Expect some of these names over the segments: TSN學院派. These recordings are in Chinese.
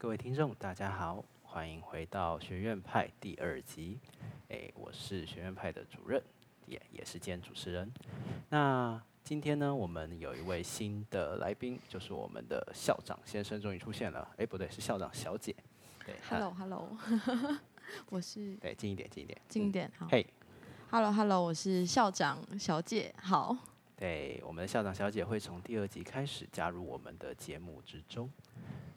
各位听众，大家好，欢迎回到学院派第二集。我是学院派的主任，也是兼主持人。那今天呢，我们有一位新的来宾，就是我们的校长先生终于出现了。不对，是校长小姐。Hello， 我是。对，近一点，好。嘿、hey ，Hello， 我是校长小姐，好。对，我们的校长小姐会从第二集开始加入我们的节目之中。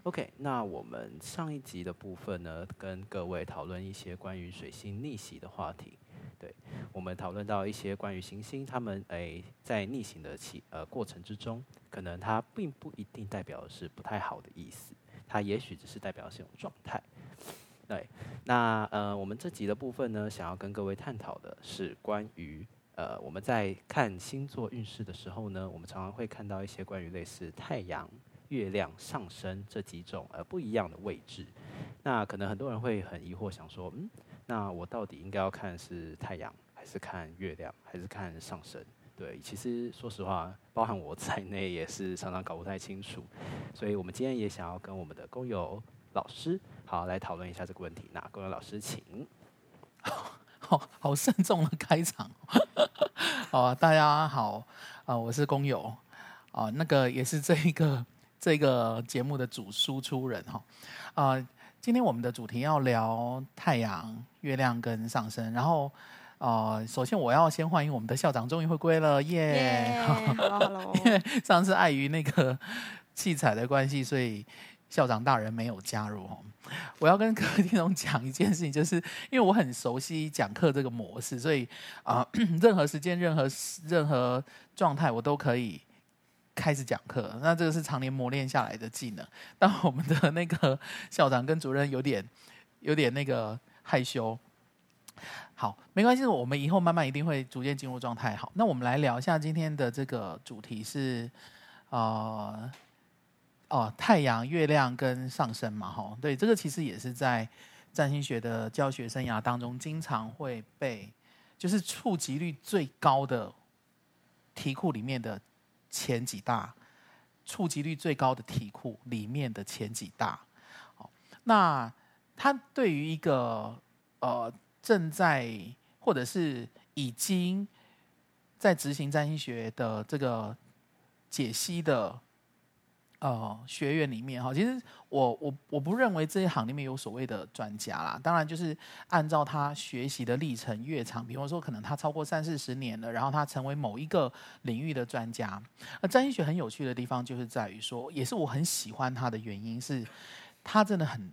OK， 那我们上一集的部分呢，跟各位讨论一些关于水星逆行的话题。对，我们讨论到一些关于行星它们在逆行的过程之中，可能它并不一定代表的是不太好的意思，它也许只是代表的是一种状态。对，那我们这集的部分呢，想要跟各位探讨的是关于。我们在看星座运势的时候呢，我们常常会看到一些关于类似太阳、月亮、上升这几种不一样的位置。那可能很多人会很疑惑，想说，那我到底应该要看是太阳，还是看月亮，还是看上升？对，其实说实话，包含我在内也是常常搞不太清楚。所以我们今天也想要跟我们的工友老师好来讨论一下这个问题。那工友老师，请。好慎重的开场好啊，大家好啊，我是工友啊，那个也是这个节目的主输出人哈啊。今天我们的主题要聊太阳、月亮跟上升，然后首先我要先欢迎我们的校长终于回归了，耶！ Hello， 因为上次碍于那个器材的关系，所以。校长大人没有加入，我要跟各位听众讲一件事情，就是因为我很熟悉讲课这个模式，所以任何时间、任何状态，我都可以开始讲课。那这个是常年磨练下来的技能。但我们的那个校长跟主任有点那个害羞。好，没关系，我们以后慢慢一定会逐渐进入状态。好，那我们来聊一下今天的这个主题是太阳、月亮跟上升嘛，吼，对，这个其实也是在占星学的教学生涯当中，经常会被就是触及率最高的题库里面的前几大，触及率最高的题库里面的前几大。那它对于一个正在或者是已经在执行占星学的这个解析的。学院里面哈，其实我不认为这一行里面有所谓的专家啦。当然，就是按照他学习的历程越长，比方说可能他超过30-40年了，然后他成为某一个领域的专家。而占星学很有趣的地方就是在于说，也是我很喜欢他的原因是，他真的很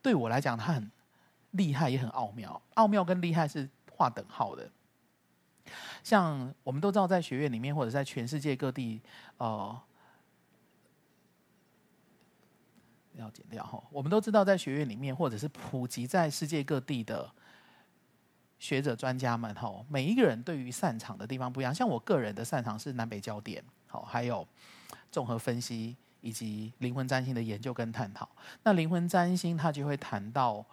对我来讲，他很厉害也很奥妙，奥妙跟厉害是划等号的。像我们都知道，在学院里面或者在全世界各地，要剪掉，我们都知道，在学院里面，或者是普及在世界各地的学者专家们，每一个人对于擅长的地方不一样。像我个人的擅长是南北焦点，还有综合分析以及灵魂占星的研究跟探讨。那灵魂占星它就会谈到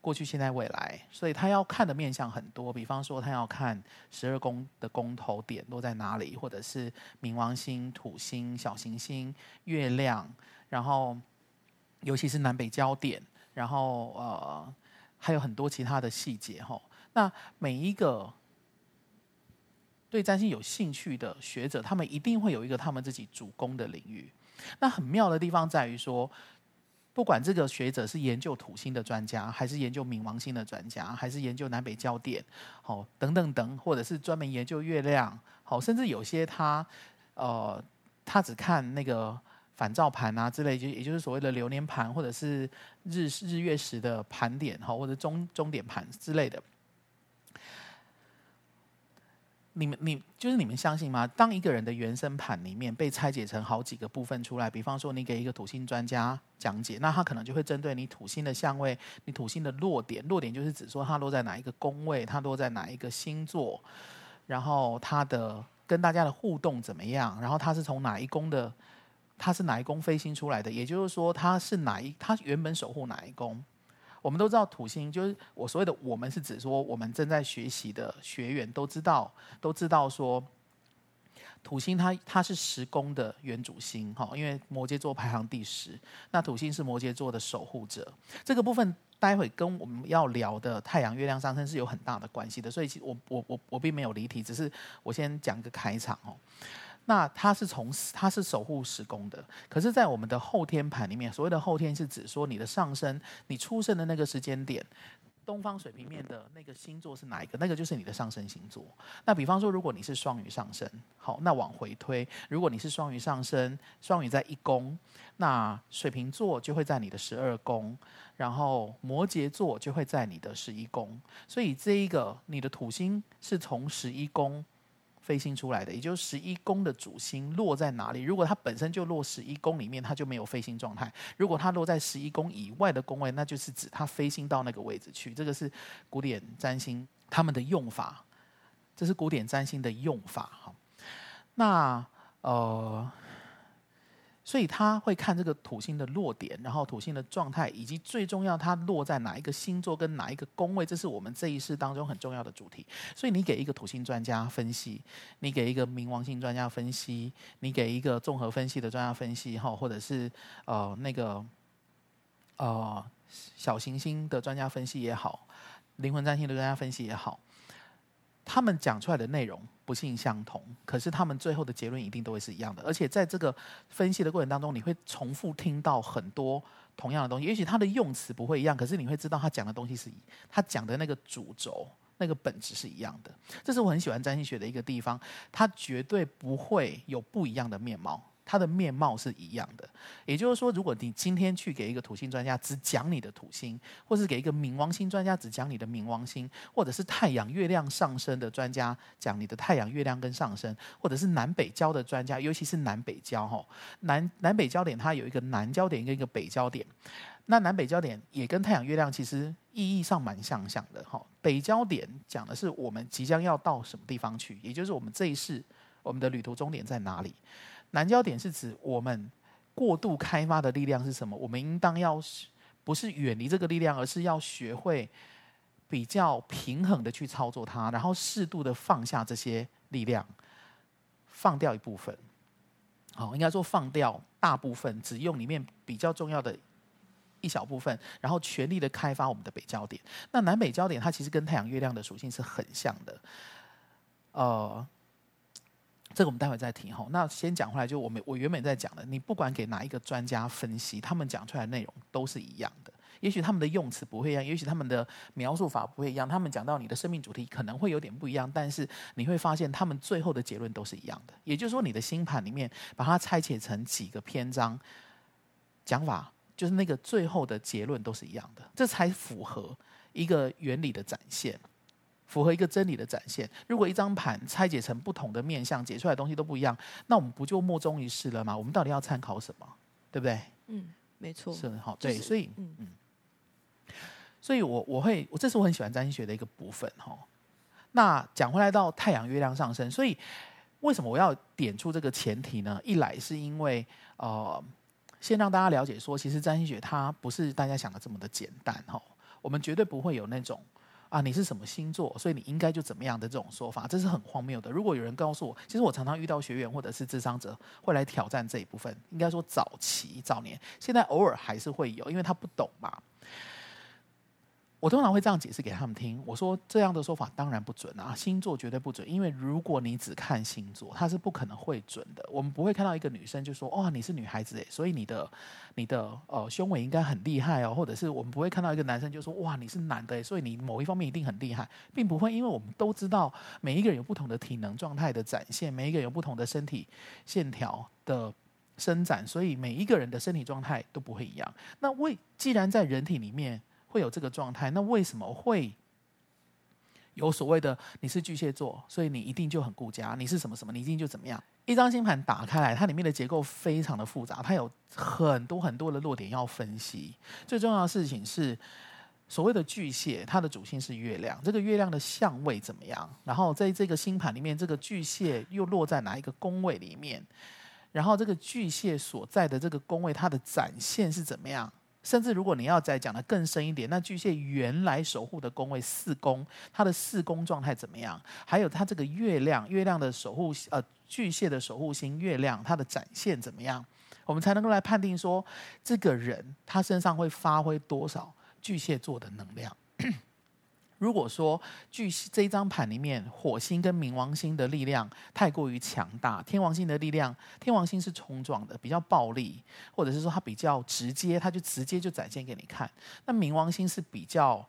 过去、现在、未来，所以他要看的面向很多。比方说，他要看12宫的宫头点落在哪里，或者是冥王星、土星、小行星、月亮，然后。尤其是南北焦点，然后还有很多其他的细节吼。那每一个对占星有兴趣的学者，他们一定会有一个他们自己主攻的领域。那很妙的地方在于说，不管这个学者是研究土星的专家，还是研究冥王星的专家，还是研究南北焦点，好等等等，或者是专门研究月亮，好，甚至有些他只看那个。反照盘啊之类，也就是所谓的流年盘，或者是日月食的盘点，或者钟点盘之类的。你们相信吗？当一个人的原生盘里面被拆解成好几个部分出来，比方说你给一个土星专家讲解，那他可能就会针对你土星的相位、你土星的落点，落点就是指说它落在哪一个宫位，它落在哪一个星座，然后它的跟大家的互动怎么样，然后它是从哪一宫的。它是哪一宫飞星出来的？也就是说，它原本守护哪一宫？我们都知道土星，就是我所谓的我们是指说我们正在学习的学员都知道说，土星它是10宫的元主星，因为摩羯座排行第10，那土星是摩羯座的守护者，这个部分待会跟我们要聊的太阳月亮上升是有很大的关系的，所以我并没有离题，只是我先讲个开场。那它是守护10宫的，可是在我们的后天盘里面，所谓的后天是指说你的上升，你出生的那个时间点，东方水平面的那个星座是哪一个？那个就是你的上升星座。那比方说，如果你是双鱼上升，好，那往回推，如果你是双鱼上升，双鱼在1宫，那水瓶座就会在你的12宫，然后摩羯座就会在你的11宫。所以这一个你的土星是从11宫飞星出来的，也就是11宫的主星落在哪里？如果它本身就落11宫里面，它就没有飞星状态；如果它落在11宫以外的宫位，那就是指它飞星到那个位置去。这个是古典占星他们的用法，这是古典占星的用法。那所以他会看这个土星的落点，然后土星的状态，以及最重要它落在哪一个星座跟哪一个宫位，这是我们这一世当中很重要的主题。所以你给一个土星专家分析，你给一个冥王星专家分析，你给一个综合分析的专家分析，或者是小行星的专家分析也好，灵魂占星的专家分析也好，他们讲出来的内容不尽相同，可是他们最后的结论一定都会是一样的。而且在这个分析的过程当中，你会重复听到很多同样的东西，也许他的用词不会一样，可是你会知道他讲的东西是他讲的那个主轴、那个本质是一样的。这是我很喜欢占星学的一个地方，它绝对不会有不一样的面貌，它的面貌是一样的。也就是说，如果你今天去给一个土星专家只讲你的土星，或是给一个冥王星专家只讲你的冥王星，或者是太阳月亮上升的专家讲你的太阳月亮跟上升，或者是南北交的专家，尤其是南北交，南北交点它有一个南交点跟一个北交点，那南北交点也跟太阳月亮其实意义上蛮像的。北交点讲的是我们即将要到什么地方去，也就是我们这一世我们的旅途终点在哪里。南交点是指我们过度开发的力量是什么，我们应当要不是远离这个力量，而是要学会比较平衡的去操作它，然后适度的放下这些力量，放掉一部分，好，应该说放掉大部分，只用里面比较重要的一小部分，然后全力的开发我们的北交点。那南北交点它其实跟太阳月亮的属性是很像的，这个我们待会再提。那先讲回来，就我原本在讲的，你不管给哪一个专家分析，他们讲出来的内容都是一样的。也许他们的用词不会一样，也许他们的描述法不会一样，他们讲到你的生命主题可能会有点不一样，但是你会发现他们最后的结论都是一样的。也就是说，你的星盘里面把它拆解成几个篇章，讲法就是那个最后的结论都是一样的，这才符合一个原理的展现，符合一个真理的展现。如果一张盘拆解成不同的面向，解出来的东西都不一样，那我们不就莫衷一是了吗？我们到底要参考什么？对不对？嗯，没错。是哈，对，所以，所以我这是我很喜欢占星学的一个部分哈。那讲回来到太阳月亮上升，所以为什么我要点出这个前提呢？一来是因为先让大家了解说，其实占星学它不是大家想的这么的简单哈。我们绝对不会有那种，你是什么星座，所以你应该就怎么样的这种说法，这是很荒谬的。如果有人告诉我，其实我常常遇到学员或者是咨商者会来挑战这一部分，应该说早年，现在偶尔还是会有，因为他不懂嘛。我通常会这样解释给他们听，我说这样的说法当然不准啊，星座绝对不准，因为如果你只看星座，它是不可能会准的。我们不会看到一个女生就说，你是女孩子耶，所以你的胸围应该很厉害哦，或者是我们不会看到一个男生就说，哇，你是男的耶，所以你某一方面一定很厉害，并不会，因为我们都知道每一个人有不同的体能状态的展现，每一个人有不同的身体线条的伸展，所以每一个人的身体状态都不会一样。那既然在人体里面会有这个状态，那为什么会有所谓的你是巨蟹座，所以你一定就很顾家，你是什么什么，你一定就怎么样？一张星盘打开来，它里面的结构非常的复杂，它有很多很多的落点要分析。最重要的事情是，所谓的巨蟹，它的主星是月亮，这个月亮的相位怎么样？然后在这个星盘里面，这个巨蟹又落在哪一个宫位里面？然后这个巨蟹所在的这个宫位，它的展现是怎么样？甚至如果你要再讲的更深一点，那巨蟹原来守护的宫位4宫，它的4宫状态怎么样？还有它这个月亮的守护巨蟹的守护星月亮它的展现怎么样，我们才能够来判定说这个人他身上会发挥多少巨蟹座的能量。如果说这一张盘里面火星跟冥王星的力量太过于强大，天王星的力量，天王星是冲撞的，比较暴力，或者是说它比较直接，它就直接就展现给你看。那冥王星是比较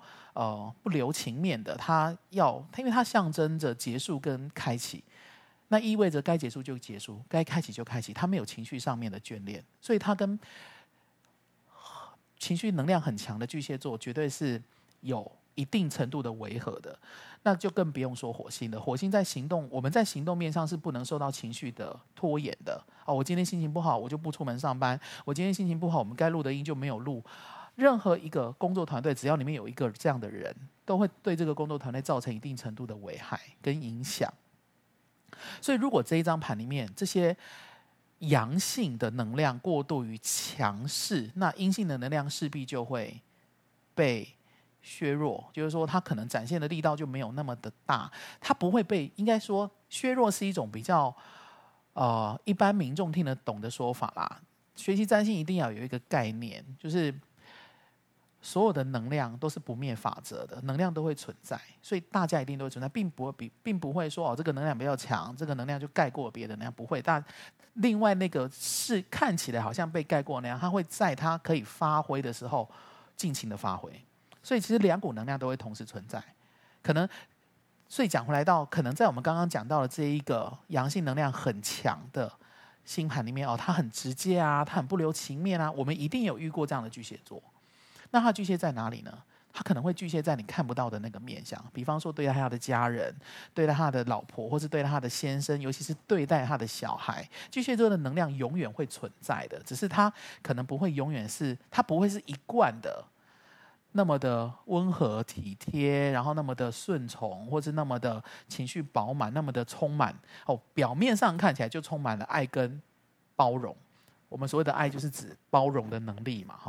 不留情面的，它因为它象征着结束跟开启，那意味着该结束就结束，该开启就开启，它没有情绪上面的眷恋，所以它跟情绪能量很强的巨蟹座绝对是有一定程度的违和的，那就更不用说火星了。火星在行动，我们在行动面上是不能受到情绪的拖延的。我今天心情不好，我就不出门上班；我今天心情不好，我们该录的音就没有录。任何一个工作团队，只要里面有一个这样的人，都会对这个工作团队造成一定程度的危害跟影响。所以，如果这一张盘里面这些阳性的能量过度于强势，那阴性的能量势必就会被削弱，就是说它可能展现的力道就没有那么的大，它不会被，应该说削弱是一种比较一般民众听得懂的说法啦。学习占星一定要有一个概念，就是所有的能量都是不灭法则的，能量都会存在，所以大家一定都会存在，并不会说这个能量比较强，这个能量就盖过别的能量，不会。但另外那个是看起来好像被盖过那样，它会在它可以发挥的时候尽情的发挥。所以其实两股能量都会同时存在，可能，所以讲回来到，可能在我们刚刚讲到的这一个阳性能量很强的星盘里面它很直接啊，它很不留情面啊，我们一定有遇过这样的巨蟹座。那它巨蟹在哪里呢？它可能会巨蟹在你看不到的那个面向，比方说对待他的家人、对待他的老婆，或是对待他的先生，尤其是对待他的小孩。巨蟹座的能量永远会存在的，只是它可能不会永远是，它不会是一贯的。那么的温和体贴，然后那么的顺从，或是那么的情绪饱满，那么的充满表面上看起来就充满了爱跟包容。我们所谓的爱就是指包容的能力嘛，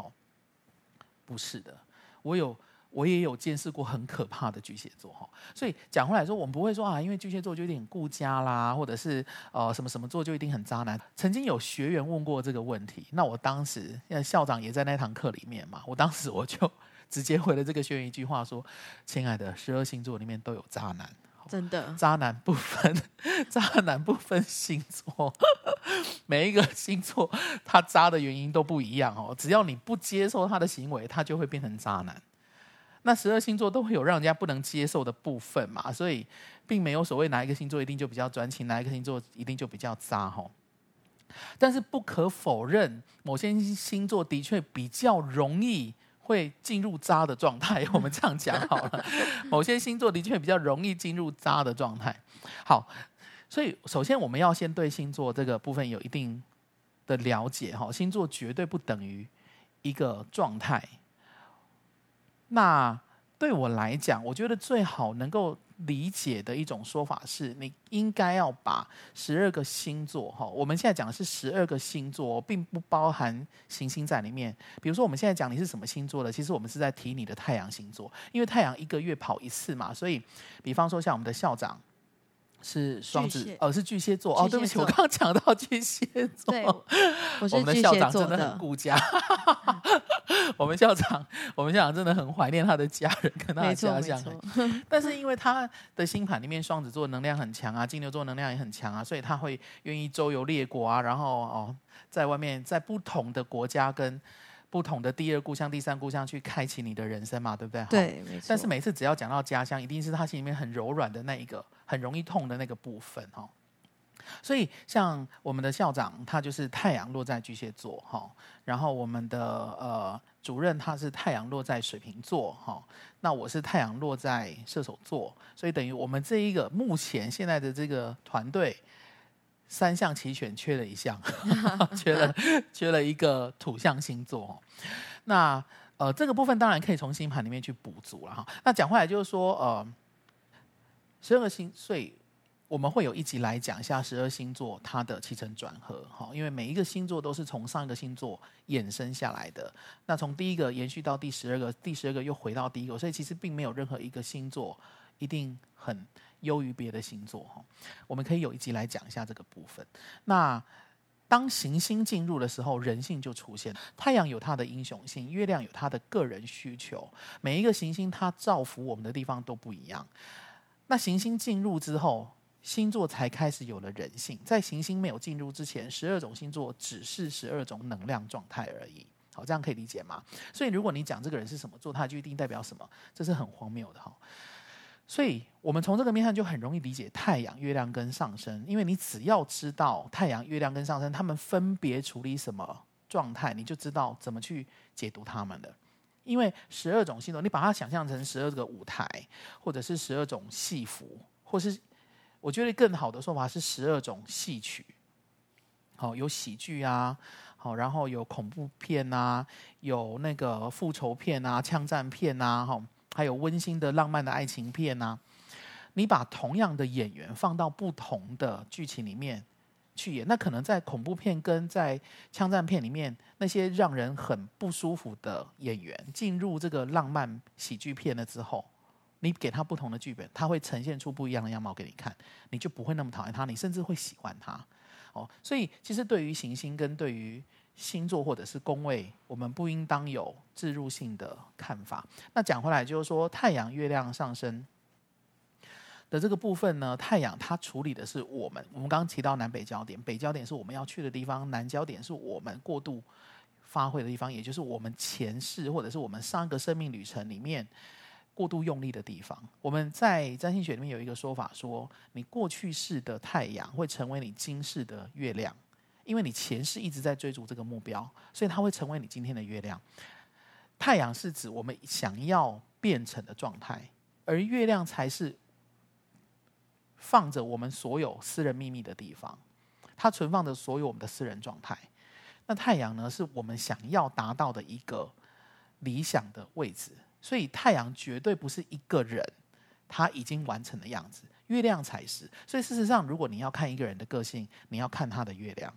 不是的。我也有见识过很可怕的巨蟹座哈，所以讲回来说，我们不会说因为巨蟹座就一定很顾家啦，或者是什么什么座就一定很渣男。曾经有学员问过这个问题，那我当时校长也在那堂课里面嘛，我当时我就直接回了这个学员一句话说：“亲爱的，12星座里面都有渣男，真的，渣男不分星座，每一个星座他渣的原因都不一样只要你不接受他的行为，他就会变成渣男。”那12星座都会有让人家不能接受的部分嘛，所以并没有所谓哪一个星座一定就比较专情，哪一个星座一定就比较渣。但是不可否认，某些星座的确比较容易会进入渣的状态，我们这样讲好了。某些星座的确比较容易进入渣的状态。好，所以首先我们要先对星座这个部分有一定的了解。星座绝对不等于一个状态。那对我来讲，我觉得最好能够理解的一种说法是，你应该要把12个星座我们现在讲的是12个星座，并不包含行星在里面。比如说我们现在讲你是什么星座的，其实我们是在提你的太阳星座，因为太阳一个月跑一次嘛，所以比方说像我们的校长是双子，是巨蟹座。对不起，我刚刚讲到巨蟹座。对，我是巨蟹座的。我们的校长真的很顾家。我们校长真的很怀念他的家人跟他的家乡。但是因为他的星盘里面双子座能量很强啊，金牛座能量也很强啊，所以他会愿意周游列国啊，然后在外面，在不同的国家跟不同的第二故乡、第三故乡去开启你的人生嘛，对不对？对，没错。但是每次只要讲到家乡，一定是他心里面很柔软的那一个，很容易痛的那个部分。所以像我们的校长，他就是太阳落在巨蟹座。然后我们的主任他是太阳落在水瓶座。那我是太阳落在射手座，所以等于我们这一个目前现在的这个团队。三项齐全，缺了一项，缺了一个土象星座。那这个部分当然可以从星盘里面去补足了。那讲回来就是说，12个星，所以我们会有一集来讲一下12星座它的起承转合。因为每一个星座都是从上一个星座衍生下来的。那从第一个延续到第12个，第12个又回到第一个，所以其实并没有任何一个星座一定很优于别的星座。我们可以有一集来讲一下这个部分。那当行星进入的时候，人性就出现。太阳有它的英雄性，月亮有它的个人需求，每一个行星它造福我们的地方都不一样。那行星进入之后，星座才开始有了人性。在行星没有进入之前，12种星座只是12种能量状态而已。好，这样可以理解吗？所以如果你讲这个人是什么座，他就一定代表什么，这是很荒谬的。所以我们从这个面上就很容易理解太阳、月亮跟上升，因为你只要知道太阳、月亮跟上升他们分别处理什么状态，你就知道怎么去解读他们了。因为12种星座，你把它想象成12个舞台，或者是12种戏服，或是我觉得更好的说法是12种戏曲。好，有喜剧啊，好，然后有恐怖片啊，有那个复仇片啊、枪战片啊，好，还有温馨的、浪漫的爱情片啊。你把同样的演员放到不同的剧情里面去演，那可能在恐怖片跟在枪战片里面，那些让人很不舒服的演员进入这个浪漫喜剧片了之后，你给他不同的剧本，他会呈现出不一样的样貌给你看，你就不会那么讨厌他，你甚至会喜欢他。所以其实对于行星跟对于星座或者是宫位，我们不应当有置入性的看法。那讲回来就是说，太阳、月亮、上升的这个部分呢，太阳它处理的是我们刚刚提到南北焦点，北焦点是我们要去的地方，南焦点是我们过度发挥的地方，也就是我们前世或者是我们上一个生命旅程里面过度用力的地方。我们在占星学里面有一个说法说，你过去世的太阳会成为你今世的月亮，因为你前世一直在追逐这个目标，所以它会成为你今天的月亮。太阳是指我们想要变成的状态，而月亮才是放着我们所有私人秘密的地方，它存放着所有我们的私人状态。那太阳呢，是我们想要达到的一个理想的位置，所以太阳绝对不是一个人他已经完成的样子，月亮才是。所以事实上，如果你要看一个人的个性，你要看他的月亮。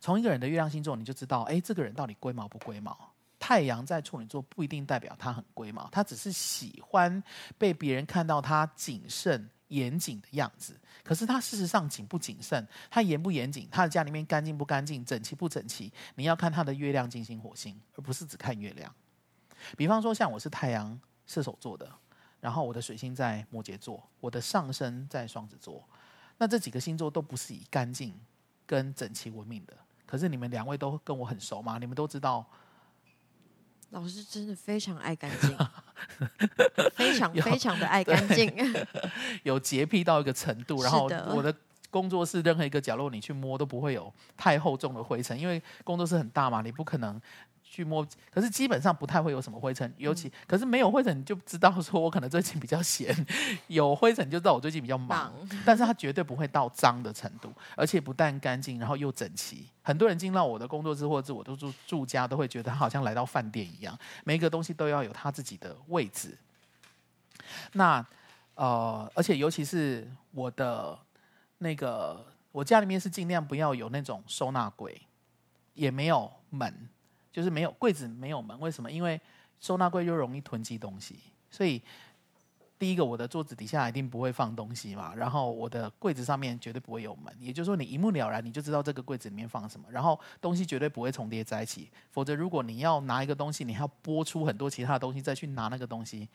从一个人的月亮星座，你就知道，哎，这个人到底龟毛不龟毛。太阳在处女座不一定代表他很龟毛，他只是喜欢被别人看到他谨慎严谨的样子。可是他事实上谨不谨慎，他严不严谨，他的家里面干净不干净，整齐不整齐，你要看他的月亮、金星、火星，而不是只看月亮。比方说，像我是太阳射手座的，然后我的水星在摩羯座，我的上升在双子座，那这几个星座都不是以干净跟整齐闻名的。可是你们两位都跟我很熟嘛，你们都知道，老师真的非常爱干净，非常非常的爱干净，有洁癖到一个程度。然后我的工作室任何一个角落，你去摸都不会有太厚重的灰尘，因为工作室很大嘛，你不可能去摸，可是基本上不太会有什么灰尘，尤其可是没有灰尘，你就知道说我可能最近比较闲；有灰尘就知道我最近比较忙。但是它绝对不会到脏的程度，而且不但干净，然后又整齐。很多人进到我的工作室或者我都住家，都会觉得他好像来到饭店一样，每一个东西都要有他自己的位置。那而且尤其是我的那个，我家里面是尽量不要有那种收纳柜，也没有门。就是没有柜子，没有门，为什么？因为收纳柜就容易囤积东西，所以第一个，我的桌子底下一定不会放东西嘛，然后我的柜子上面绝对不会有门，也就是说你一目了然，你就知道这个柜子里面放什么，然后东西绝对不会重叠在一起。否则，如果你要拿一个东西，你还要拨出很多其他的东西再去拿那个东西，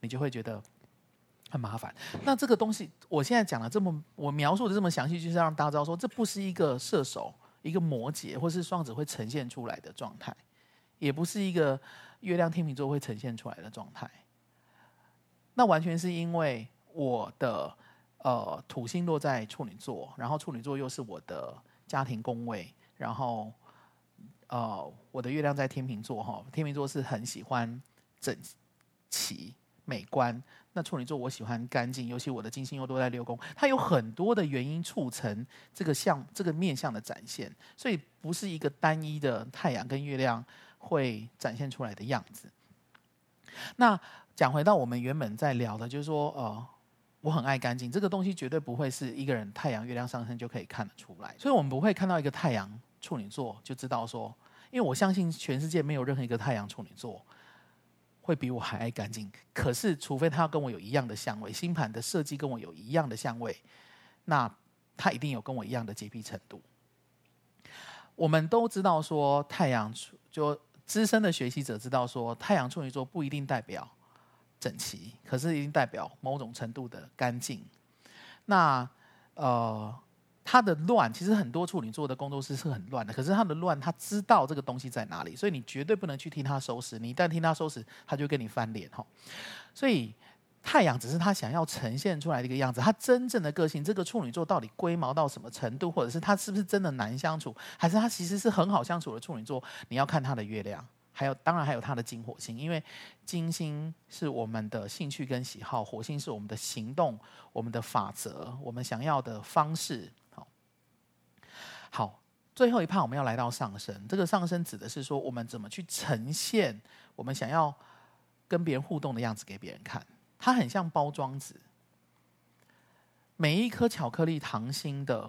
你就会觉得很麻烦。那这个东西，我现在讲的这么，我描述的这么详细，就是让大家知道说，这不是一个射手、一个摩羯或是双子会呈现出来的状态。也不是一个月亮天秤座会呈现出来的状态，那完全是因为我的土星落在处女座，然后处女座又是我的家庭宫位，然后我的月亮在天秤座哈，天秤座是很喜欢整齐美观，那处女座我喜欢干净，尤其我的金星又都在六宫，它有很多的原因促成这个面向的展现，所以不是一个单一的太阳跟月亮会展现出来的样子。那讲回到我们原本在聊的，就是说，我很爱干净，这个东西绝对不会是一个人太阳、月亮、上升就可以看得出来，所以我们不会看到一个太阳处女座就知道说，因为我相信全世界没有任何一个太阳处女座会比我还爱干净。可是除非他要跟我有一样的香味，星盘的设计跟我有一样的香味，那他一定有跟我一样的洁癖程度。我们都知道说太阳就资深的学习者知道说太阳处女座不一定代表整齐，可是一定代表某种程度的干净。那他的乱，其实很多处女座的工作室是很乱的，可是他的乱，他知道这个东西在哪里，所以你绝对不能去听他收拾。你一旦听他收拾，他就跟你翻脸吼。所以太阳只是他想要呈现出来的一个样子，他真正的个性，这个处女座到底龟毛到什么程度，或者是他是不是真的难相处，还是他其实是很好相处的处女座，你要看他的月亮。还有，当然还有他的金火星，因为金星是我们的兴趣跟喜好，火星是我们的行动、我们的法则、我们想要的方式。好，最后一趴我们要来到上升，这个上升指的是说我们怎么去呈现我们想要跟别人互动的样子给别人看。它很像包装纸，每一颗巧克力糖心的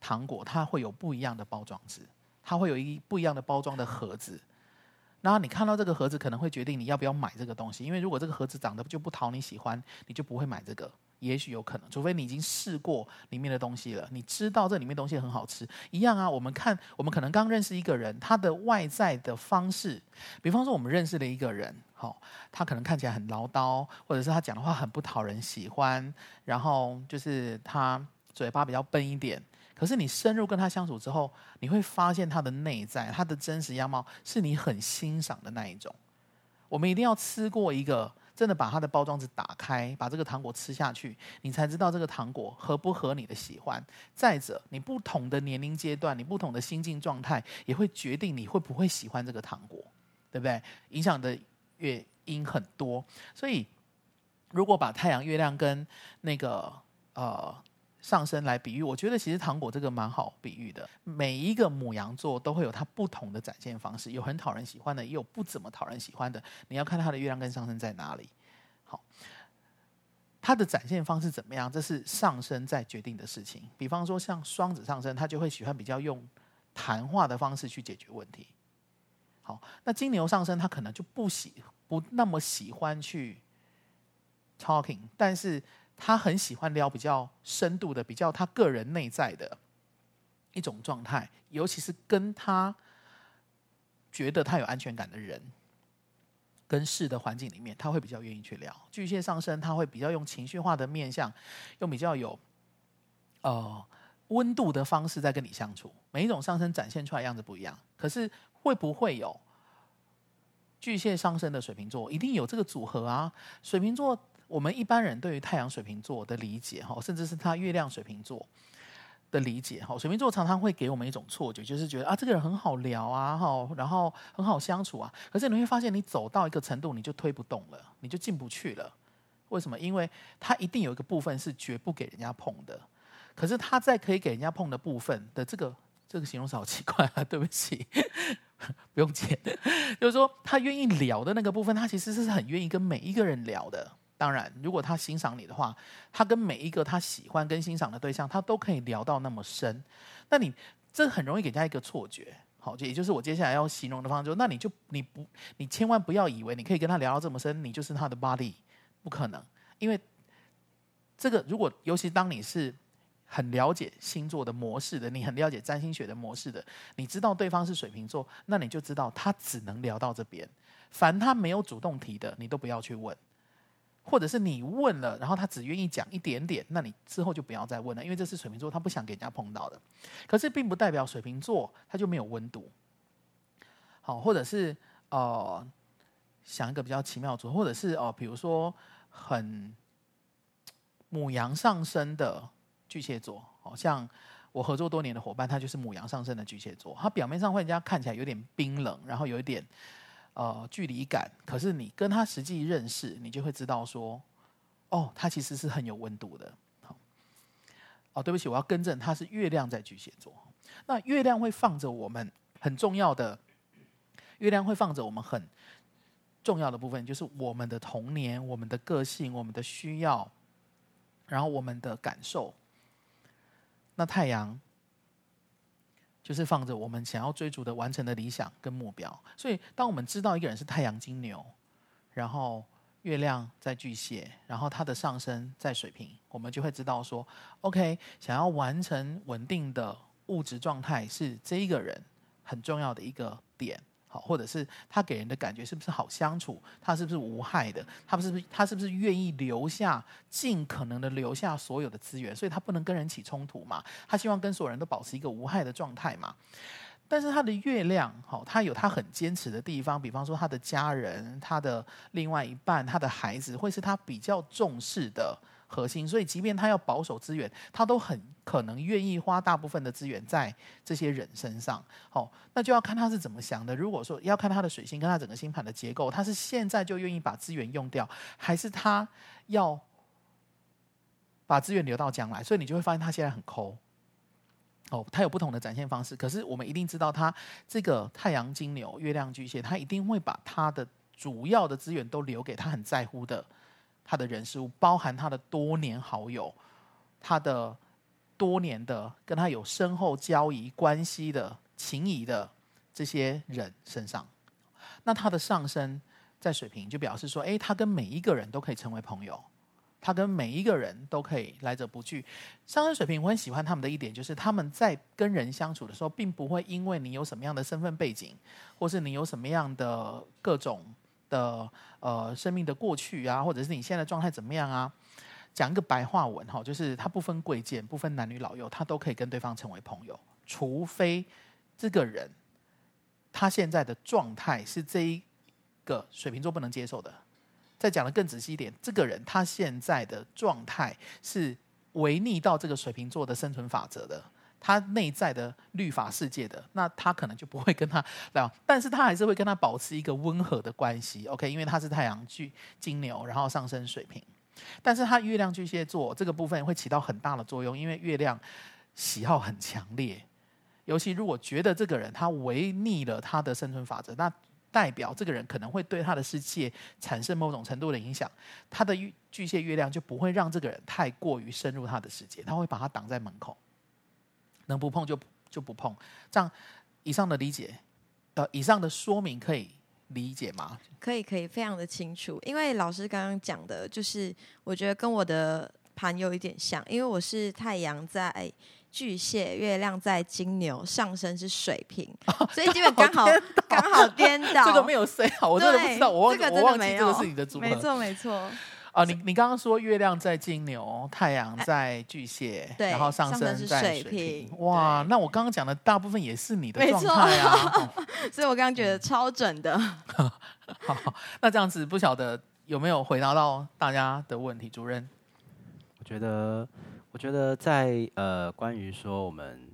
糖果，它会有不一样的包装纸，它会有不一样的包装的盒子。然后你看到这个盒子，可能会决定你要不要买这个东西，因为如果这个盒子长得就不讨你喜欢，你就不会买这个。也许有可能，除非你已经试过里面的东西了，你知道这里面东西很好吃。一样啊，我们可能刚认识一个人，他的外在的方式，比方说我们认识了一个人，他可能看起来很唠叨，或者是他讲的话很不讨人喜欢，然后就是他嘴巴比较笨一点。可是你深入跟他相处之后，你会发现他的内在，他的真实样貌是你很欣赏的那一种。我们一定要吃过一个，真的把它的包装纸打开，把这个糖果吃下去，你才知道这个糖果合不合你的喜欢。再者，你不同的年龄阶段，你不同的心境状态，也会决定你会不会喜欢这个糖果，对不对？影响的原因很多。所以，如果把太阳、月亮跟那个上升来比喻，我觉得其实糖果这个蛮好比喻的。每一个牡羊座都会有它不同的展现方式，有很讨人喜欢的，也有不怎么讨人喜欢的。你要看它的月亮跟上升在哪里。好，它的展现方式怎么样，这是上升在决定的事情。比方说像双子上升，他就会喜欢比较用谈话的方式去解决问题。好，那金牛上升，他可能就不那么喜欢去 talking， 但是他很喜欢聊比较深度的，比较他个人内在的一种状态，尤其是跟他觉得他有安全感的人跟事的环境里面，他会比较愿意去聊。巨蟹上升，他会比较用情绪化的面向，用比较有温度的方式在跟你相处。每一种上升展现出来的样子不一样，可是会不会有巨蟹上升的水瓶座？一定有这个组合啊！水瓶座，我们一般人对于太阳水瓶座的理解，甚至是他月亮水瓶座的理解，水瓶座常常会给我们一种错觉，就是觉得啊，这个人很好聊啊，然后很好相处啊。可是你会发现，你走到一个程度，你就推不动了，你就进不去了。为什么？因为他一定有一个部分是绝不给人家碰的。可是他在可以给人家碰的部分的这个形容词好奇怪啊，对不起。不用剪，就是说他愿意聊的那个部分，他其实是很愿意跟每一个人聊的。当然，如果他欣赏你的话，他跟每一个他喜欢跟欣赏的对象，他都可以聊到那么深。那你这很容易给人家一个错觉，好，也就是我接下来要形容的方式，那你千万不要以为你可以跟他聊到这么深，你就是他的 body， 不可能。因为这个，如果尤其当你是很了解星座的模式的，你很了解占星学的模式的，你知道对方是水瓶座，那你就知道他只能聊到这边。凡他没有主动提的，你都不要去问。或者是你问了，然后他只愿意讲一点点，那你之后就不要再问了，因为这是水瓶座他不想给人家碰到的。可是并不代表水瓶座他就没有温度。好，或者是想一个比较奇妙的组合，或者是比如说很牡羊上升的巨蟹座，像我合作多年的伙伴，他就是牡羊上升的巨蟹座。他表面上会人家看起来有点冰冷，然后有一点距离感，可是你跟他实际认识，你就会知道说，哦，他其实是很有温度的。哦，对不起，我要更正，他是月亮在巨蟹座。那月亮会放着我们很重要的，月亮会放着我们很重要的部分，就是我们的童年、我们的个性、我们的需要，然后我们的感受。那太阳就是放着我们想要追逐的、完成的理想跟目标。所以，当我们知道一个人是太阳金牛，然后月亮在巨蟹，然后它的上升在水瓶，我们就会知道说 OK， 想要完成稳定的物质状态是这一个人很重要的一个点。好，或者是他给人的感觉是不是好相处，他是不是无害的，他是不是愿意留下，尽可能的留下所有的资源，所以他不能跟人起冲突嘛，他希望跟所有人都保持一个无害的状态嘛。但是他的月亮，他有他很坚持的地方，比方说他的家人，他的另外一半，他的孩子，会是他比较重视的核心，所以即便他要保守资源，他都很可能愿意花大部分的资源在这些人身上。好，那就要看他是怎么想的。如果说要看他的水星跟他整个星盘的结构，他是现在就愿意把资源用掉，还是他要把资源留到将来？所以你就会发现他现在很抠。哦，他有不同的展现方式，可是我们一定知道他这个太阳金牛、月亮巨蟹，他一定会把他的主要的资源都留给他很在乎的。他的人事物，包含他的多年好友，他的多年的跟他有深厚交谊关系的情谊的这些人身上。那他的上升在水瓶，就表示说，他跟每一个人都可以成为朋友，他跟每一个人都可以来者不拒。上升水瓶，我很喜欢他们的一点就是，他们在跟人相处的时候，并不会因为你有什么样的身份背景，或是你有什么样的各种的生命的过去啊，或者是你现在的状态怎么样啊？讲一个白话文哈，就是他不分贵贱，不分男女老幼，他都可以跟对方成为朋友，除非这个人他现在的状态是这一个水瓶座不能接受的。再讲得更仔细一点，这个人他现在的状态是违逆到这个水瓶座的生存法则的。他内在的律法世界的，那他可能就不会跟他来往，但是他还是会跟他保持一个温和的关系 ，OK？ 因为他是太阳巨金牛，然后上升水瓶，但是他月亮巨蟹座这个部分会起到很大的作用，因为月亮喜好很强烈，尤其如果觉得这个人他违逆了他的生存法则，那代表这个人可能会对他的世界产生某种程度的影响，他的巨蟹月亮就不会让这个人太过于深入他的世界，他会把他挡在门口。能不碰就不碰，这样以上的理解，以上的说明可以理解吗？可以，非常的清楚。因为老师刚刚讲的，就是我觉得跟我的盘有一点像，因为我是太阳在巨蟹，月亮在金牛，上升是水瓶，所以基本刚好颠倒。这个没有谁好，我真的不知道，我忘记这个是你的组合，没错。你刚刚说月亮在金牛，太阳在巨蟹，然后上升在水瓶。哇，那我刚刚讲的大部分也是你的状态啊，所以我刚刚觉得超准的。好，那这样子不晓得有没有回答到大家的问题，主任？我觉得在关于说我们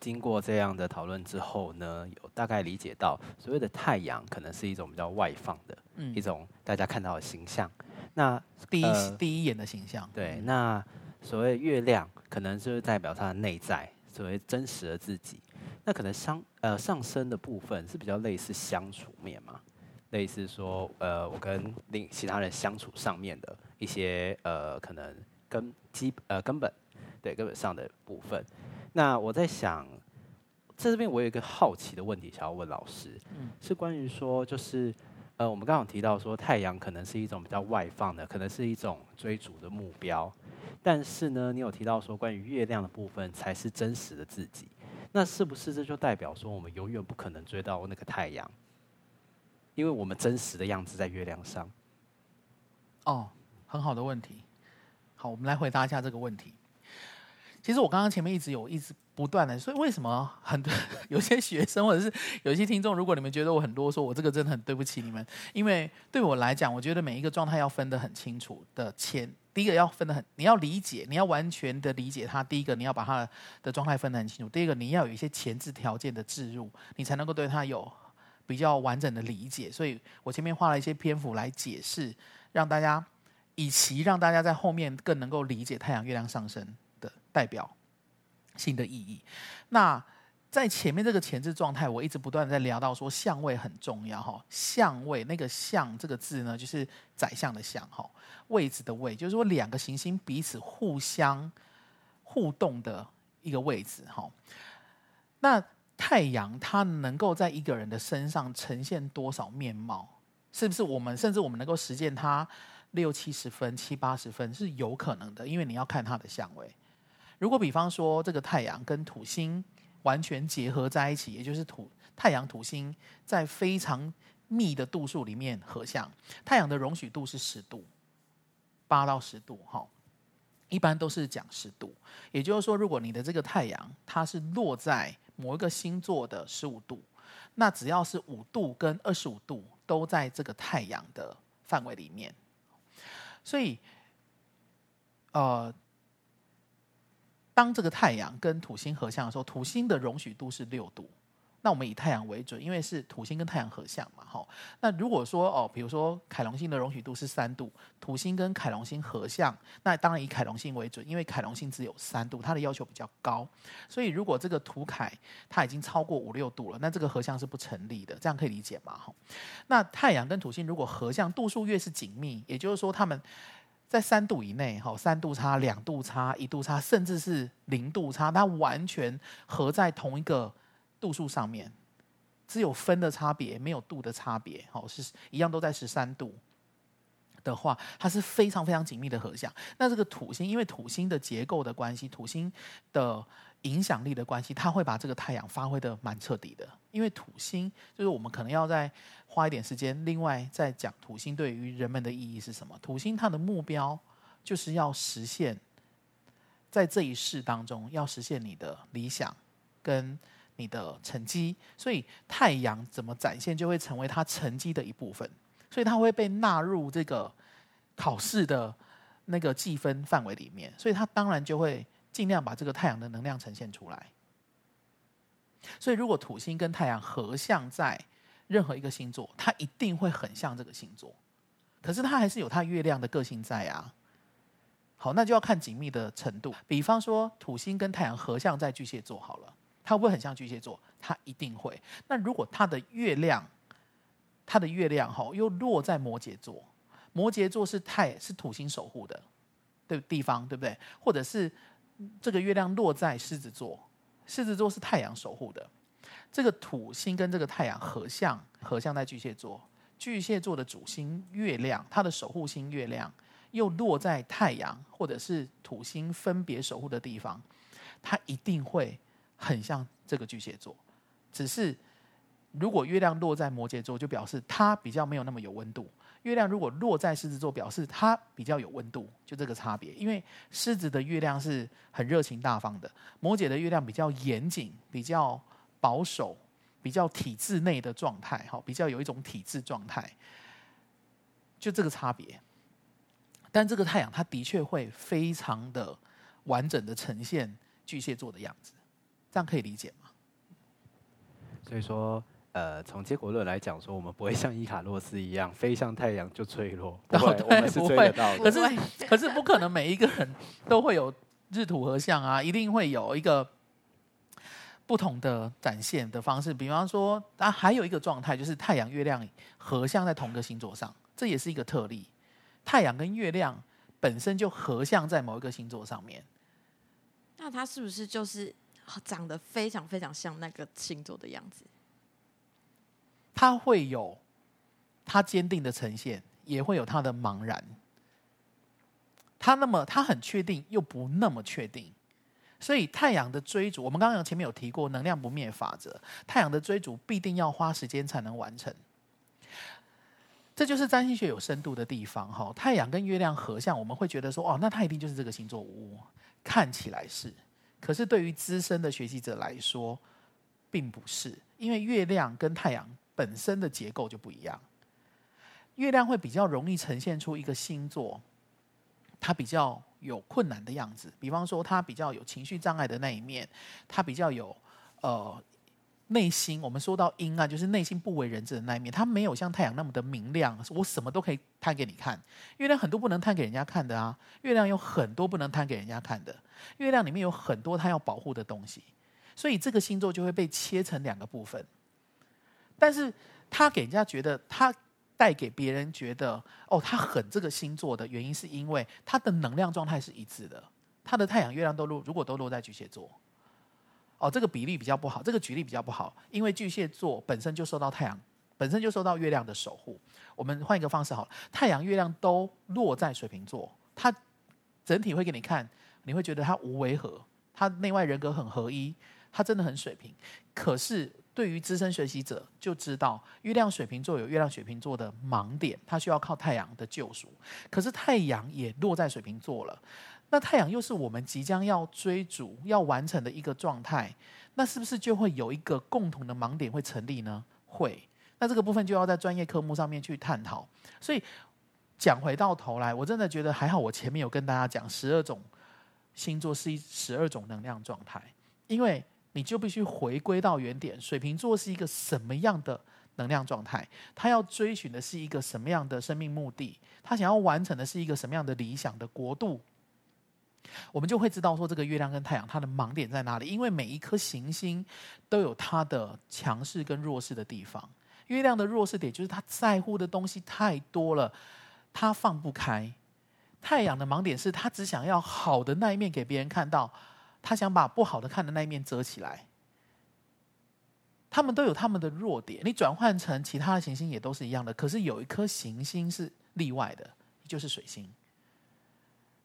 经过这样的讨论之后呢，有大概理解到所谓的太阳可能是一种比较外放的、一种大家看到的形象。那第一眼的形象，对。那所谓月亮，可能就是代表它的内在，所谓真实的自己。那可能上升的部分是比较类似相处面嘛，类似说我跟其他人相处上面的一些可能根本上的部分。那我在想，在这边我有一个好奇的问题想要问老师，是关于说就是我们刚刚提到说太阳可能是一种比较外放的，可能是一种追逐的目标，但是呢，你有提到说关于月亮的部分才是真实的自己，那是不是这就代表说我们永远不可能追到那个太阳，因为我们真实的样子在月亮上？哦，很好的问题。好，我们来回答一下这个问题。其实我刚刚前面一直不断的，所以为什么有些学生或者是有些听众，如果你们觉得我很啰嗦，我这个真的很对不起你们，因为对我来讲，我觉得每一个状态要分得很清楚的第一个要分得很，你要理解，你要完全的理解它。第一个你要把它的状态分得很清楚，第二个你要有一些前置条件的置入，你才能够对它有比较完整的理解。所以我前面花了一些篇幅来解释，以期让大家在后面更能够理解太阳月亮上升代表性的意义。那在前面这个前置状态，我一直不断在聊到说相位很重要。相位，那个相这个字呢，就是宰相的相，位置的位，就是说两个行星彼此互相互动的一个位置。那太阳它能够在一个人的身上呈现多少面貌，是不是我们甚至我们能够实践它60-70分、70-80分是有可能的，因为你要看它的相位。如果比方说这个太阳跟土星完全结合在一起，也就是太阳土星在非常密的度数里面合相，太阳的容许度是10度，8到10度，一般都是讲10度。也就是说，如果你的这个太阳它是落在某一个星座的15度，那只要是5度跟25度都在这个太阳的范围里面。所以当这个太阳跟土星合相的时候，土星的容许度是6度。那我们以太阳为准，因为是土星跟太阳合相嘛，那如果说比如说凯龙星的容许度是3度，土星跟凯龙星合相，那当然以凯龙星为准，因为凯龙星只有3度，它的要求比较高。所以如果这个土凯它已经超过5-6度了，那这个合相是不成立的，这样可以理解嘛？那太阳跟土星如果合相度数越是紧密，也就是说他们在3度以内，3度差、2度差、1度差，甚至是0度差，它完全合在同一个度数上面，只有分的差别，没有度的差别，是一样都在13度的话，它是非常非常紧密的合相。那这个土星，因为土星的结构的关系，土星的影响力的关系，它会把这个太阳发挥的蛮彻底的。因为土星就是我们可能要再花一点时间，另外再讲土星对于人们的意义是什么。土星它的目标就是要实现，在这一世当中要实现你的理想跟你的成绩，所以太阳怎么展现就会成为它成绩的一部分，所以它会被纳入这个考试的那个计分范围里面，所以它当然就会尽量把这个太阳的能量呈现出来。所以如果土星跟太阳合相在任何一个星座，它一定会很像这个星座，可是它还是有它月亮的个性在啊。好，那就要看紧密的程度。比方说土星跟太阳合相在巨蟹座好了，它会不会很像巨蟹座？它一定会。那如果它的月亮又落在摩羯座，摩羯座是土星守护的地方，对不对？或者是这个月亮落在狮子座，狮子座是太阳守护的。这个土星跟这个太阳合相在巨蟹座，巨蟹座的主星月亮，它的守护星月亮又落在太阳或者是土星分别守护的地方，它一定会很像这个巨蟹座。只是如果月亮落在摩羯座，就表示它比较没有那么有温度，月亮如果落在狮子座，表示它比较有温度，就这个差别。因为狮子的月亮是很热情大方的，摩羯的月亮比较严谨、比较保守、比较体制内的状态，比较有一种体制状态，就这个差别。但这个太阳它的确会非常的完整的呈现巨蟹座的样子，这样可以理解吗？所以说，从结果论来讲说，我们不会像伊卡洛斯一样飞向太阳就坠落，不会，我们是追得到的。可是不可能每一个人都会有日土合相啊，一定会有一个不同的展现的方式。比方说，还有一个状态就是太阳月亮合相在同个星座上，这也是一个特例。太阳跟月亮本身就合相在某一个星座上面，那它是不是就是长得非常非常像那个星座的样子？它会有它坚定的呈现，也会有它的茫然，它很确定又不那么确定。所以太阳的追逐，我们刚刚前面有提过能量不灭法则，太阳的追逐必定要花时间才能完成，这就是占星学有深度的地方。太阳跟月亮合相，我们会觉得说，那它一定就是这个星座五，看起来是，可是对于资深的学习者来说并不是，因为月亮跟太阳本身的结构就不一样。月亮会比较容易呈现出一个星座它比较有困难的样子，比方说它比较有情绪障碍的那一面，它比较有内心，我们说到阴暗就是内心不为人知的那一面，它没有像太阳那么的明亮，我什么都可以摊给你看。月亮很多不能摊给人家看的啊，月亮有很多不能摊给人家看的，月亮里面有很多它要保护的东西，所以这个星座就会被切成2个部分。但是他给人家觉得，他带给别人觉得他很这个星座的原因，是因为他的能量状态是一致的，他的太阳月亮如果都落在巨蟹座，这个举例比较不好，因为巨蟹座本身就受到太阳本身就受到月亮的守护。我们换一个方式好了，太阳、月亮都落在水瓶座，它整体会给你看，你会觉得它无违和，它内外人格很合一，它真的很水瓶。可是对于资深学习者就知道，月亮水瓶座有月亮水瓶座的盲点，它需要靠太阳的救赎。可是太阳也落在水瓶座了，那太阳又是我们即将要追逐、要完成的一个状态，那是不是就会有一个共同的盲点会成立呢？会。那这个部分就要在专业科目上面去探讨。所以讲回到头来，我真的觉得还好，我前面有跟大家讲12种星座是12种能量状态，因为你就必须回归到原点，水瓶座是一个什么样的能量状态？他要追寻的是一个什么样的生命目的？他想要完成的是一个什么样的理想的国度？我们就会知道说，这个月亮跟太阳它的盲点在哪里，因为每一颗行星都有它的强势跟弱势的地方。月亮的弱势点就是他在乎的东西太多了，他放不开。太阳的盲点是他只想要好的那一面给别人看到，他想把不好的看的那一面遮起来。他们都有他们的弱点，你转换成其他的行星也都是一样的。可是有一颗行星是例外的，就是水星。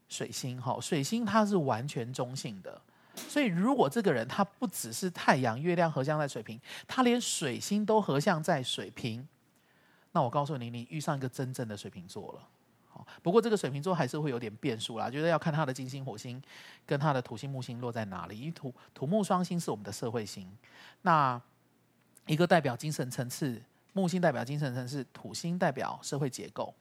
水星它是完全中性的，所以如果这个人他不只是太阳、月亮合相在水瓶，他连水星都合相在水瓶，那我告诉你，你遇上一个真正的水瓶座了。不过这个水瓶座还是会有点变数啦，就是要看他的金星、火星跟他的土星、木星落在哪里。因为土木双星是我们的社会星，那一个代表精神层次，木星代表精神层次，土星代表社会结构。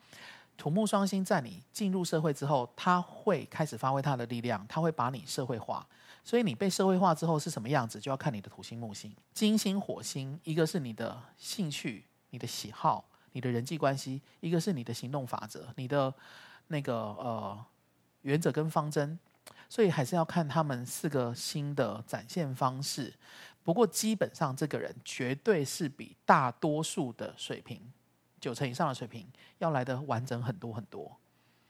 土木双星在你进入社会之后，它会开始发挥它的力量，它会把你社会化。所以你被社会化之后是什么样子，就要看你的土星、木星、金星、火星。一个是你的兴趣、你的喜好、你的人际关系，一个是你的行动法则、你的那个原则跟方针。所以还是要看他们四个星的展现方式。不过基本上这个人绝对是比大多数的水瓶，9成以上的水瓶要来的完整很多很多，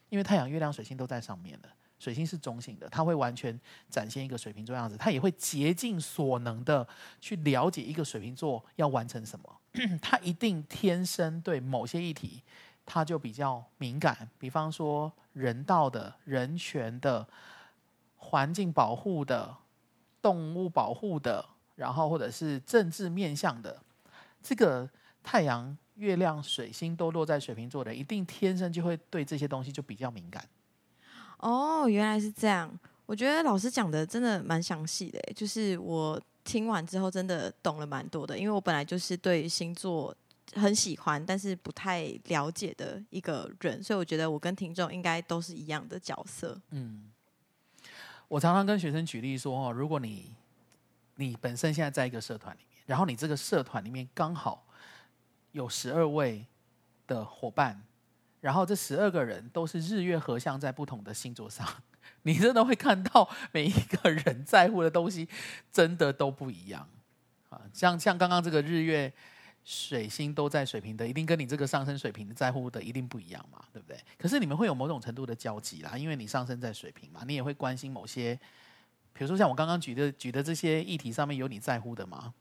因为太阳、月亮、水星都在上面的。水星是中性的，它会完全展现一个水瓶座样子，它也会竭尽所能的去了解一个水瓶座要完成什么。它一定天生对某些议题它就比较敏感，比方说人道的、人权的、环境保护的、动物保护的，然后或者是政治面向的。这个太阳、月亮、水星都落在水瓶座的，一定天生就会对这些东西就比较敏感。哦，原来是这样。我觉得老师讲的真的蛮详细的，就是我听完之后真的懂了蛮多的，因为我本来就是对星座很喜欢，但是不太了解的一个人，所以我觉得我跟听众应该都是一样的角色。嗯，我常常跟学生举例说，如果你本身现在在一个社团里面，然后你这个社团里面刚好有12位的伙伴，然后这12个人都是日月合相在不同的星座上，你真的会看到每一个人在乎的东西真的都不一样。像刚刚这个日月水星都在水瓶的，一定跟你这个上升水瓶在乎的一定不一样嘛，对不对？可是你们会有某种程度的交集啦，因为你上升在水瓶嘛，你也会关心某些，比如说像我刚刚举的这些议题上面有你在乎的吗？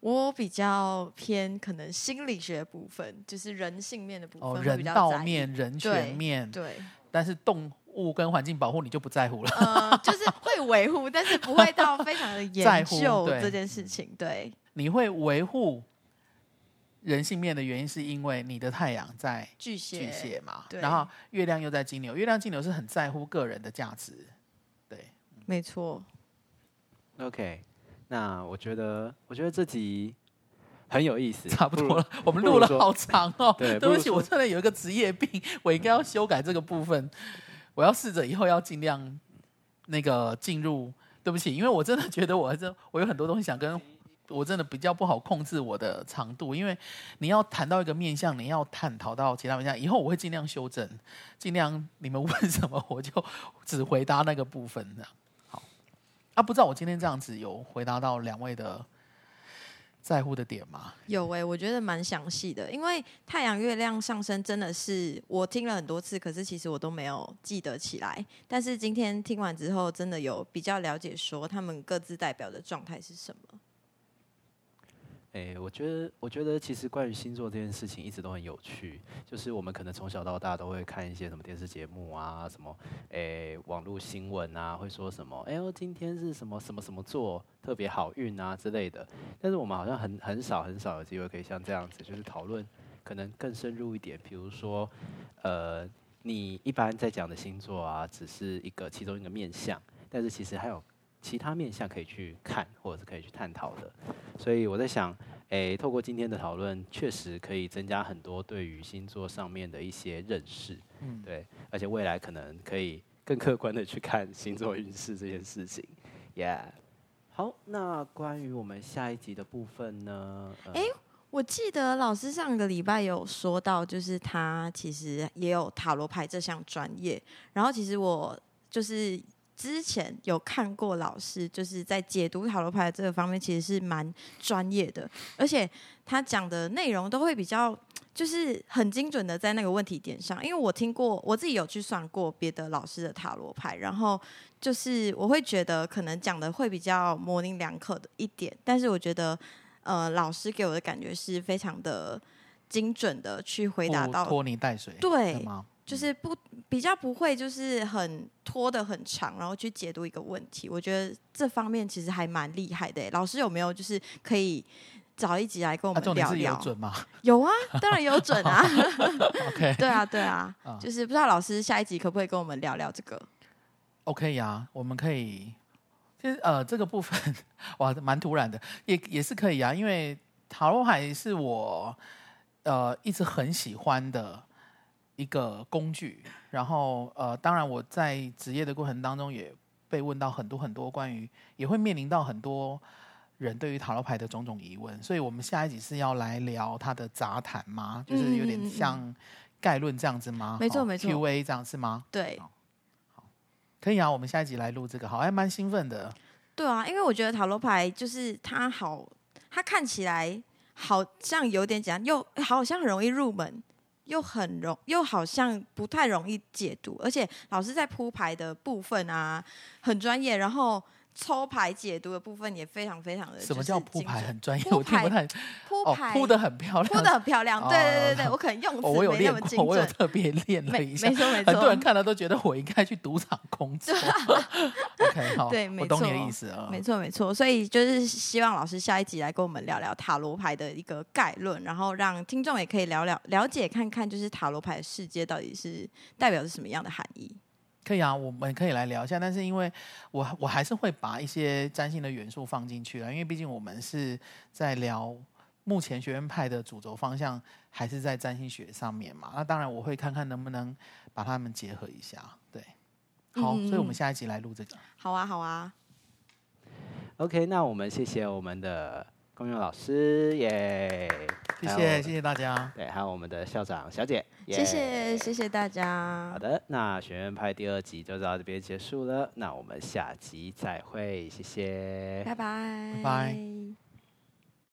我比较偏可能心理学部分，就是人性面的部分，人道面、人权面，对。但是动物跟环境保护你就不在乎了，就是会维护，但是不会到非常的研究这件事情。对，你会维护人性面的原因，是因为你的太阳在巨蟹嘛，然后月亮又在金牛，月亮金牛是很在乎个人的价值，对，没错。OK。那我觉得这集很有意思，差不多了，我们录了好长哦。对不起，我真的有一个职业病，我应该要修改这个部分，我要试着以后要尽量那个进入。对不起，因为我真的觉得我有很多东西想跟，我真的比较不好控制我的长度，因为你要谈到一个面向，你要探讨到其他面向，以后我会尽量修正，尽量你们问什么我就只回答那个部分这样。不知道我今天这样子有回答到两位的在乎的点吗？有耶，我觉得蛮详细的，因为太阳、月亮、上升真的是我听了很多次，可是其实我都没有记得起来。但是今天听完之后，真的有比较了解说他们各自代表的状态是什么。我觉得其实关于星座这件事情一直都很有趣，就是我们可能从小到大都会看一些什么电视节目啊，什么网络新闻啊，会说什么今天是什么什么什么座特别好运啊之类的，但是我们好像很少有机会可以像这样子，就是讨论可能更深入一点，比如说你一般在讲的星座啊，只是其中一个面向，但是其实还有其他面向可以去看，或者是可以去探讨的。所以我在想，透过今天的讨论，确实可以增加很多对于星座上面的一些认识，对，而且未来可能可以更客观的去看星座运势这件事情 ，yeah。好，那关于我们下一集的部分呢？我记得老师上个礼拜有说到，就是他其实也有塔罗牌这项专业，然后其实我就是之前有看过老师就是在解读塔罗牌这个方面其实是蛮专业的，而且他讲的内容都会比较就是很精准的在那个问题点上，因为我听过，我自己有去算过别的老师的塔罗牌，然后就是我会觉得可能讲的会比较模棱两可的一点，但是我觉得老师给我的感觉是非常的精准的去回答到拖泥带水，对，是吗？就是比较不会就是很拖得很长，然后去解读一个问题，我觉得这方面其实还蛮厉害的。老师有没有就是可以找一集来跟我们聊聊？重点是有准吗？有啊，当然有准啊。OK， 对啊，就是不知道老师下一集可不可以跟我们聊聊这个 ？OK 呀，我们可以。其实这个部分哇蛮突然的，也是可以啊，因为塔罗牌是我一直很喜欢的一个工具，然后当然我在职业的过程当中也被问到很多关于，也会面临到很多人对于塔罗牌的种种疑问，所以我们下一集是要来聊它的杂谈吗？就是有点像概论这样子吗？没错没错 ，Q&A 这样是吗？对，好，可以啊，我们下一集来录这个，好，还蛮兴奋的。对啊，因为我觉得塔罗牌就是它看起来好像有点简单，又好像很容易入门。又好像不太容易解读，而且老师在铺牌的部分啊很专业，然后抽牌解读的部分也非常非常的，什么叫铺牌很专业？我听不太铺得很漂亮，对，我可能用词没那么精准，我有特别练了一下，没错，很多人看了都觉得我应该去赌场工作。OK， 好，对，我懂你的意思啊，没错，所以就是希望老师下一集来跟我们聊聊塔罗牌的一个概论，然后让听众也可以了解看看，就是塔罗牌的世界到底是代表是什么样的含义。可以啊，我们可以来聊一下，但是因为我还是会把一些占星的元素放进去了，因为毕竟我们是在聊目前学院派的主轴方向还是在占星学上面嘛，那当然我会看看能不能把它们结合一下，对，好，所以我们下一集来录这个，好啊 OK， 那我们谢谢我们的公用老师耶，谢谢大家，对，还有我们的校长小姐，谢谢大家。好的，那学院派第二集就到这边结束了，那我们下集再会，谢谢，拜拜。